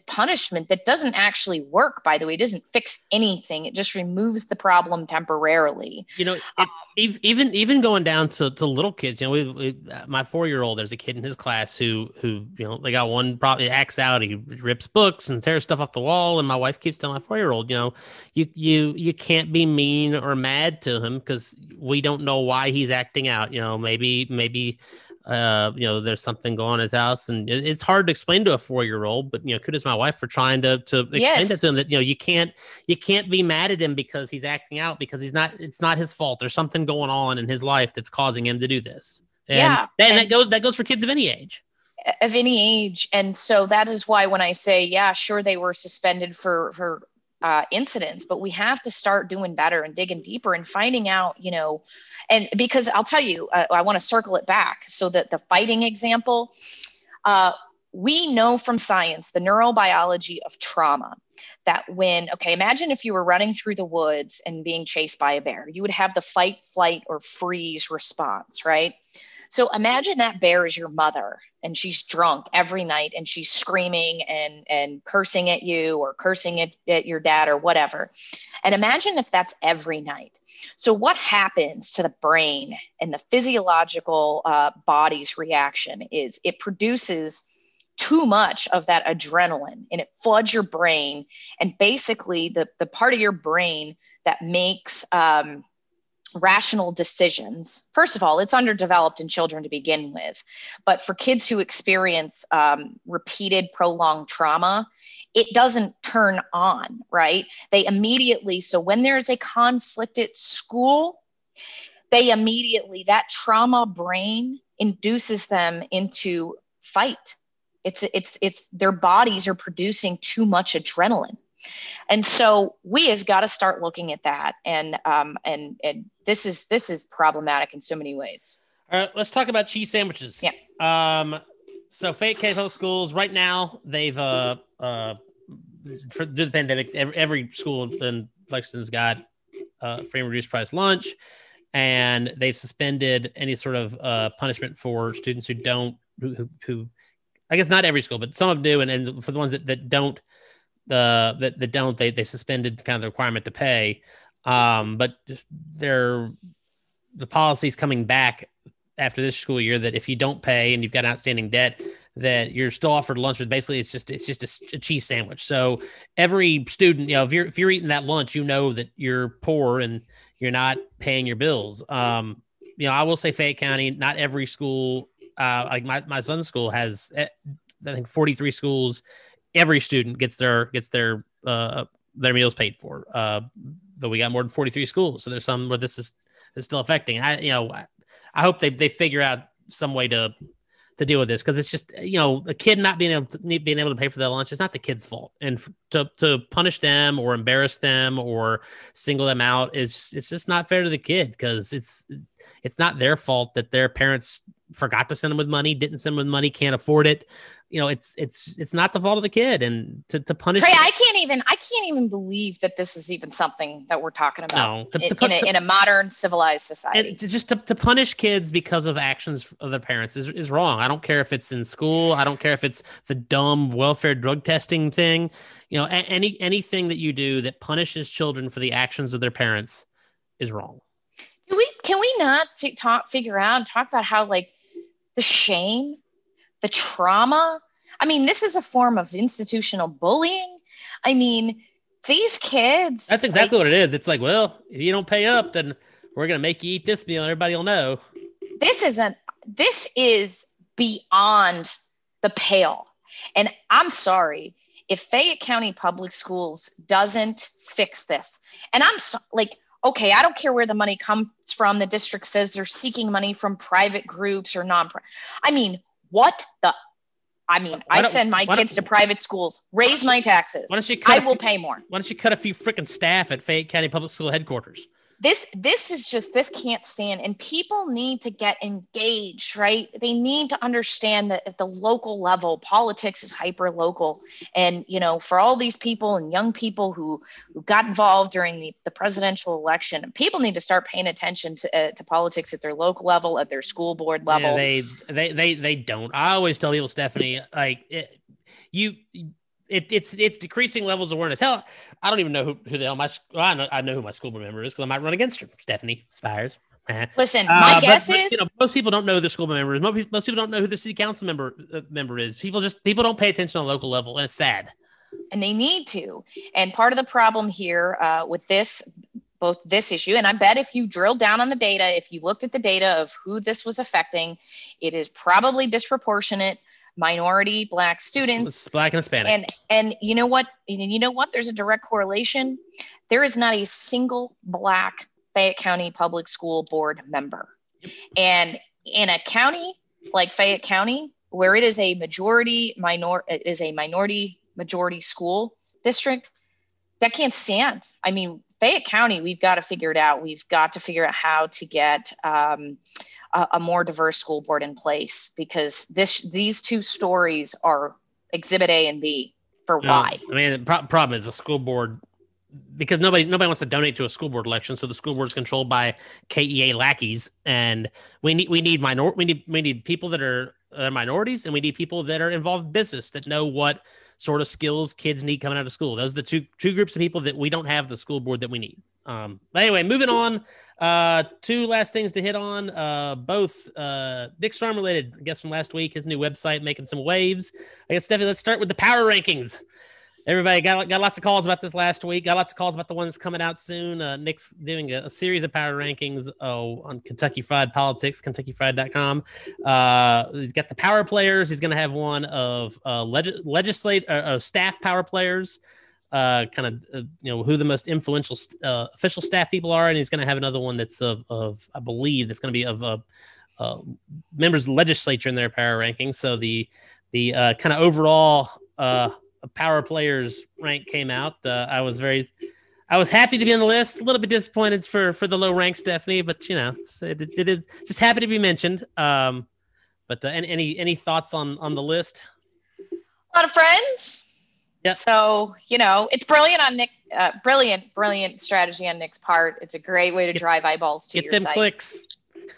punishment that doesn't actually work, by the way. It doesn't fix anything. It just removes the problem temporarily. You know, even going down to little kids, you know, my 4-year-old, there's a kid in his class who, you know, they got one problem, acts out, he rips books and tears stuff off the wall. And my wife keeps telling my 4-year-old, you know, you can't be mean or mad to him because we don't know why he's acting out. You know, maybe you know, there's something going on in his house, and it's hard to explain to a 4-year-old, but, you know, kudos my wife for trying to explain that to him, that, you know, you can't be mad at him because he's acting out, because it's not his fault. There's something going on in his life that's causing him to do this. And that goes for kids of any age. And so that is why when I say, yeah, sure, they were suspended for incidents, but we have to start doing better and digging deeper and finding out, you know, and because I'll tell you, I want to circle it back. So that the fighting example, we know from science, the neurobiology of trauma, that imagine if you were running through the woods and being chased by a bear, you would have the fight, flight, or freeze response, right? So imagine that bear is your mother, and she's drunk every night, and she's screaming and cursing at you, or cursing at your dad, or whatever. And imagine if that's every night. So what happens to the brain and the physiological body's reaction is it produces too much of that adrenaline, and it floods your brain. And basically the part of your brain that makes rational decisions. First of all, it's underdeveloped in children to begin with, but for kids who experience repeated prolonged trauma, it doesn't turn on, right? They immediately, so when there's a conflict at school, they immediately, that trauma brain induces them into fight. It's their bodies are producing too much adrenaline. And so we have got to start looking at that. And this is problematic in so many ways. All right, let's talk about cheese sandwiches. Yeah. So Fayette-Cato schools right now, they've through the pandemic, every school in Lexington's got free and reduced price lunch, and they've suspended any sort of punishment for students who don't, who I guess not every school, but some of them do, and for the ones that don't. They've suspended kind of the requirement to pay, but the policy's coming back after this school year that if you don't pay and you've got outstanding debt, that you're still offered lunch. But basically, it's just a cheese sandwich. So every student, you know, if you're eating that lunch, you know that you're poor and you're not paying your bills. You know, I will say Fayette County, not every school, like my son's school has, I think 43 schools. Every student gets their meals paid for, but we got more than 43 schools. So there's some where this is still affecting. I hope they figure out some way to deal with this, because it's just, you know, a kid not being able to pay for their lunch is not the kid's fault, and to punish them or embarrass them or single them out is it's just not fair to the kid, because it's not their fault that their parents forgot to send them with money, didn't send them with money, can't afford it. You know, it's not the fault of the kid, and to punish Trey, them. I can't even believe that this is even something that we're talking about in a modern civilized society. Just to punish kids because of actions of their parents is wrong. I don't care if it's in school. I don't care if it's the dumb welfare drug testing thing. You know, anything that you do that punishes children for the actions of their parents is wrong. Can we not figure out and talk about how, like, the shame, the trauma. I mean, this is a form of institutional bullying. I mean, these kids. That's exactly what it is. It's like, well, if you don't pay up, then we're going to make you eat this meal and everybody will know. This is beyond the pale. And I'm sorry if Fayette County Public Schools doesn't fix this. And I'm so, like, okay, I don't care where the money comes from. The district says they're seeking money from private groups or non-private. I mean, what the? I mean, I send my kids to private schools, raise my taxes. I will pay more. Why don't you cut a few freaking staff at Fayette County Public School headquarters? This can't stand. And people need to get engaged, right? They need to understand that at the local level, politics is hyper local. And, you know, for all these people and young people who got involved during the presidential election, people need to start paying attention to politics at their local level, at their school board level. Yeah, they don't. I always tell people, Stephanie, like, it's decreasing levels of awareness. Hell, I don't even know who the hell I know who my school board member is, because I might run against her. Stephanie Spires. Listen, my guess is, you know, most people don't know who their school board member is. Most people don't know who the city council member is. People don't pay attention on a local level, and it's sad. And they need to. And part of the problem here with this, both this issue, and I bet if you drilled down on the data, if you looked at the data of who this was affecting, it is probably disproportionate. Minority Black students, it's Black and Hispanic, and you know what? There's a direct correlation. There is not a single Black Fayette County Public School Board member, and in a county like Fayette County, where it is a minority majority school district, that can't stand. I mean, Fayette County, we've got to figure it out. We've got to figure out how to get a more diverse school board in place, because these two stories are exhibit A and B for why. I mean, the problem is the school board, because nobody wants to donate to a school board election, so the school board is controlled by KEA lackeys, and we need people that are minorities, and we need people that are involved in business, that know what sort of skills kids need coming out of school. Those are the two groups of people that we don't have the school board that we need. But anyway, moving on, two last things to hit on, both Nick Storm related, I guess, from last week, his new website making some waves. I guess, Stephanie, let's start with the power rankings. Everybody got lots of calls about this last week. Got lots of calls about the one that's coming out soon. Nick's doing a series of power rankings on Kentucky Fried Politics, KentuckyFried.com. He's got the power players. He's going to have one of staff power players, who the most influential official staff people are, and he's going to have another one that's of members of the legislature in their power rankings. So the kind of overall power players rank came out. I was happy to be on the list. A little bit disappointed for the low rank, Stephanie, but it is just happy to be mentioned. But any thoughts on the list? A lot of friends. Yeah. So it's brilliant on Nick. Brilliant strategy on Nick's part. It's a great way to drive eyeballs to your site. Get them clicks.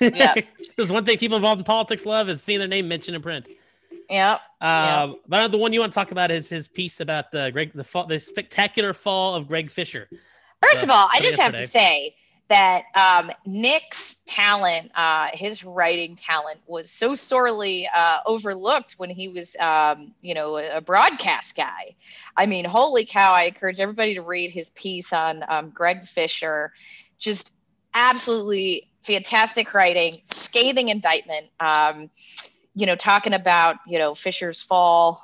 Yeah. There's one thing people involved in politics love is seeing their name mentioned in print. Yeah. But the one you want to talk about is his piece about the spectacular fall of Greg Fischer. First of all, I just have to say that Nick's talent, his writing talent, was so sorely overlooked when he was, a broadcast guy. I mean, holy cow! I encourage everybody to read his piece on Greg Fischer. Just absolutely fantastic writing, scathing indictment. Talking about, Fisher's fall,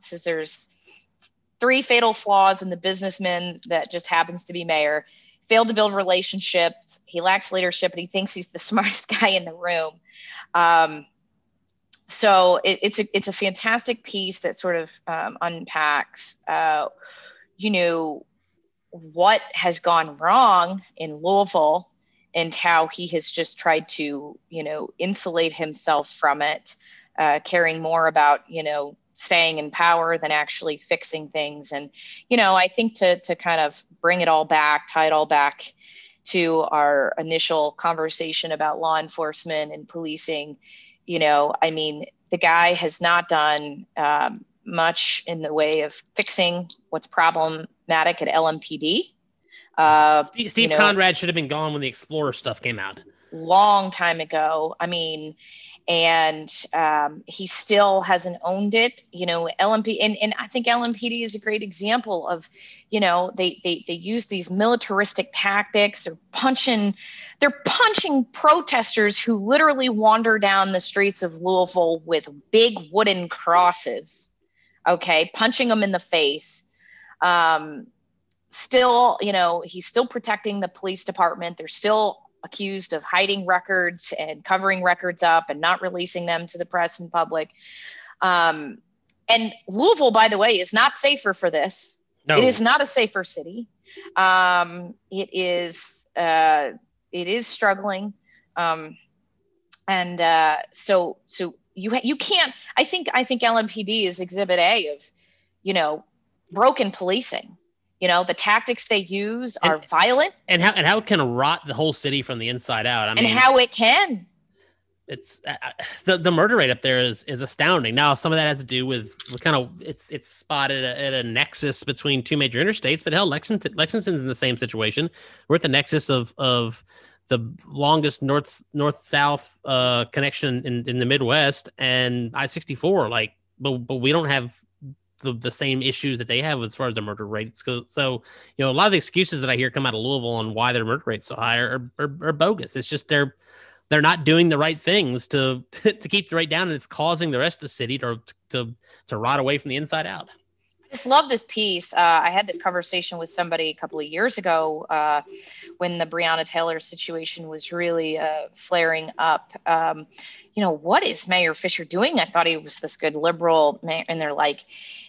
says there's 3 fatal flaws in the businessman that just happens to be mayor, failed to build relationships. He lacks leadership and he thinks he's the smartest guy in the room. So it's a fantastic piece that sort of unpacks, what has gone wrong in Louisville and how he has just tried to, insulate himself from it, caring more about, staying in power than actually fixing things. And, I think to kind of bring it all back, tie it all back to our initial conversation about law enforcement and policing, the guy has not done much in the way of fixing what's problematic at LMPD. Steve Conrad should have been gone when the Explorer stuff came out. Long time ago. I mean, and he still hasn't owned it. LMP, and I think LMPD is a great example of, they use these militaristic tactics. They're punching protesters who literally wander down the streets of Louisville with big wooden crosses. Okay, punching them in the face. Still, he's still protecting the police department. They're still accused of hiding records and covering records up and not releasing them to the press and public. And Louisville, by the way, is not safer for this. No. It is not a safer city. It is struggling. So you can't, I think LMPD is exhibit A of, broken policing. The tactics they use are violent. And how it can rot the whole city from the inside out. It's the murder rate up there is astounding. Now, some of that has to do with kind of it's spotted at a nexus between 2 major interstates. But hell, Lexington's in the same situation. We're at the nexus of the longest north-south connection in the Midwest and I-64. Like, but we don't have the same issues that they have as far as the murder rates. So, a lot of the excuses that I hear come out of Louisville on why their murder rates so high are bogus. It's just they're not doing the right things to keep the rate down, and it's causing the rest of the city to rot away from the inside out. I just love this piece. I had this conversation with somebody a couple of years ago when the Breonna Taylor situation was really flaring up. What is Mayor Fisher doing? I thought he was this good liberal man, and they're like,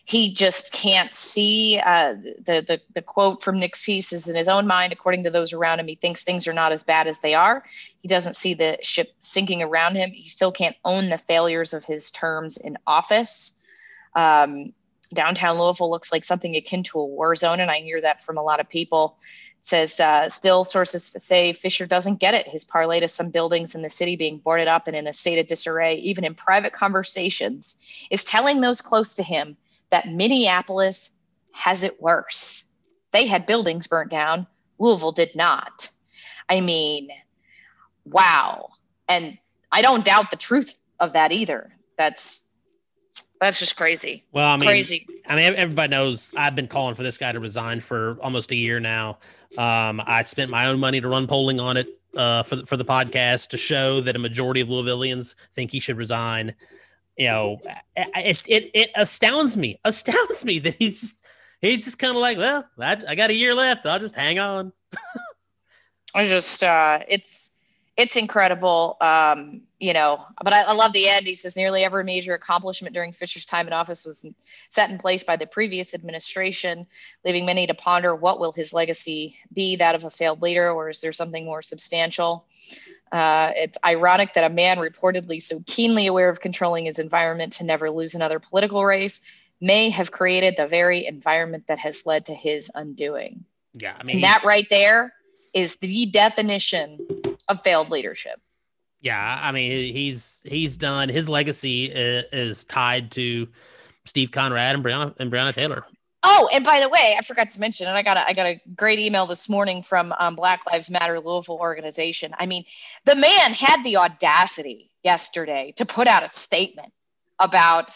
he just can't see the quote from Nick's piece is in his own mind. According to those around him, he thinks things are not as bad as they are. He doesn't see the ship sinking around him. He still can't own the failures of his terms in office. Downtown Louisville looks like something akin to a war zone. And I hear that from a lot of people. It says still sources say Fisher doesn't get it. His parlay to some buildings in the city being boarded up and in a state of disarray, even in private conversations, is telling those close to him that Minneapolis has it worse. They had buildings burnt down. Louisville did not. I mean, wow. And I don't doubt the truth of that either. That's That's just crazy. Well, I mean, crazy. I mean, everybody knows I've been calling for this guy to resign for almost a year now. I spent my own money to run polling on it for the podcast to show that a majority of Louisvillians think he should resign. You know, it astounds me that he's just kind of like, well, I got a year left. I'll just hang on. I just it's incredible. You know, but I love the end. He says nearly every major accomplishment during Fisher's time in office was set in place by the previous administration, leaving many to ponder what will his legacy be, that of a failed leader, or is there something more substantial? It's ironic that a man reportedly so keenly aware of controlling his environment to never lose another political race may have created the very environment that has led to his undoing. Yeah, I mean, and that right there is the definition of failed leadership. Yeah, I mean, he's done. His legacy is tied to Steve Conrad and Breonna Taylor. Oh, and by the way, I forgot to mention, and I got a great email this morning from Black Lives Matter Louisville organization. I mean, the man had the audacity yesterday to put out a statement about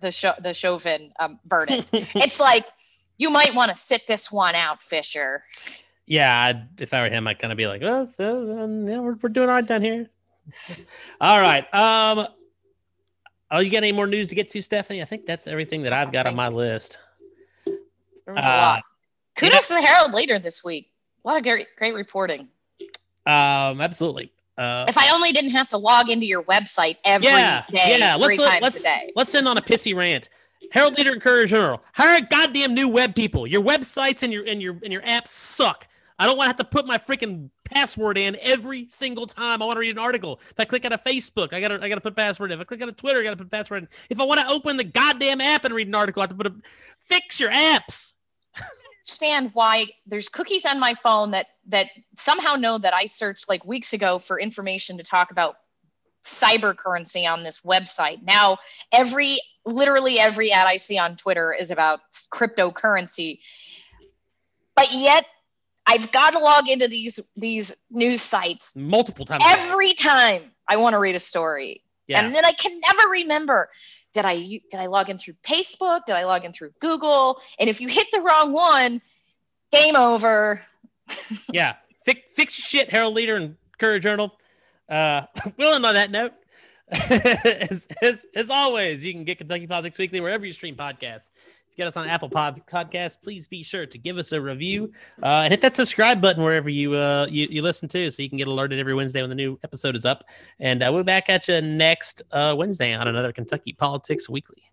the Chauvin verdict. It's like, you might want to sit this one out, Fisher. Yeah, if I were him, I'd kind of be like, oh, yeah, we're doing all right down here. All right. You got any more news to get to, Stephanie? I think that's everything that I've got on my list. There was a lot. Kudos to the Herald Leader this week. A lot of great reporting. Absolutely. If I only didn't have to log into your website every day, three times a day. Let's end on a pissy rant. Herald Leader and Courier Journal, hire goddamn new web people. Your websites and your apps suck. I don't want to have to put my freaking password in every single time I want to read an article. If I click on a Facebook, I gotta put password in. If I click on a Twitter, I gotta put password in. If I want to open the goddamn app and read an article, I have to fix your apps. I don't understand why there's cookies on my phone that somehow know that I searched like weeks ago for information to talk about cyber currency on this website. Now literally every ad I see on Twitter is about cryptocurrency, but yet I've got to log into these news sites multiple times every time I want to read a story. Yeah. And then I can never remember, did I log in through Facebook? Did I log in through Google? And if you hit the wrong one, game over. Yeah. Fix your shit, Herald Leader and Courier Journal. We'll end on that note. As always, you can get Kentucky Politics Weekly wherever you stream podcasts. If you get us on Apple Podcasts, please be sure to give us a review and hit that subscribe button wherever you listen to, so you can get alerted every Wednesday when the new episode is up. And we'll be back at you next Wednesday on another Kentucky Politics Weekly.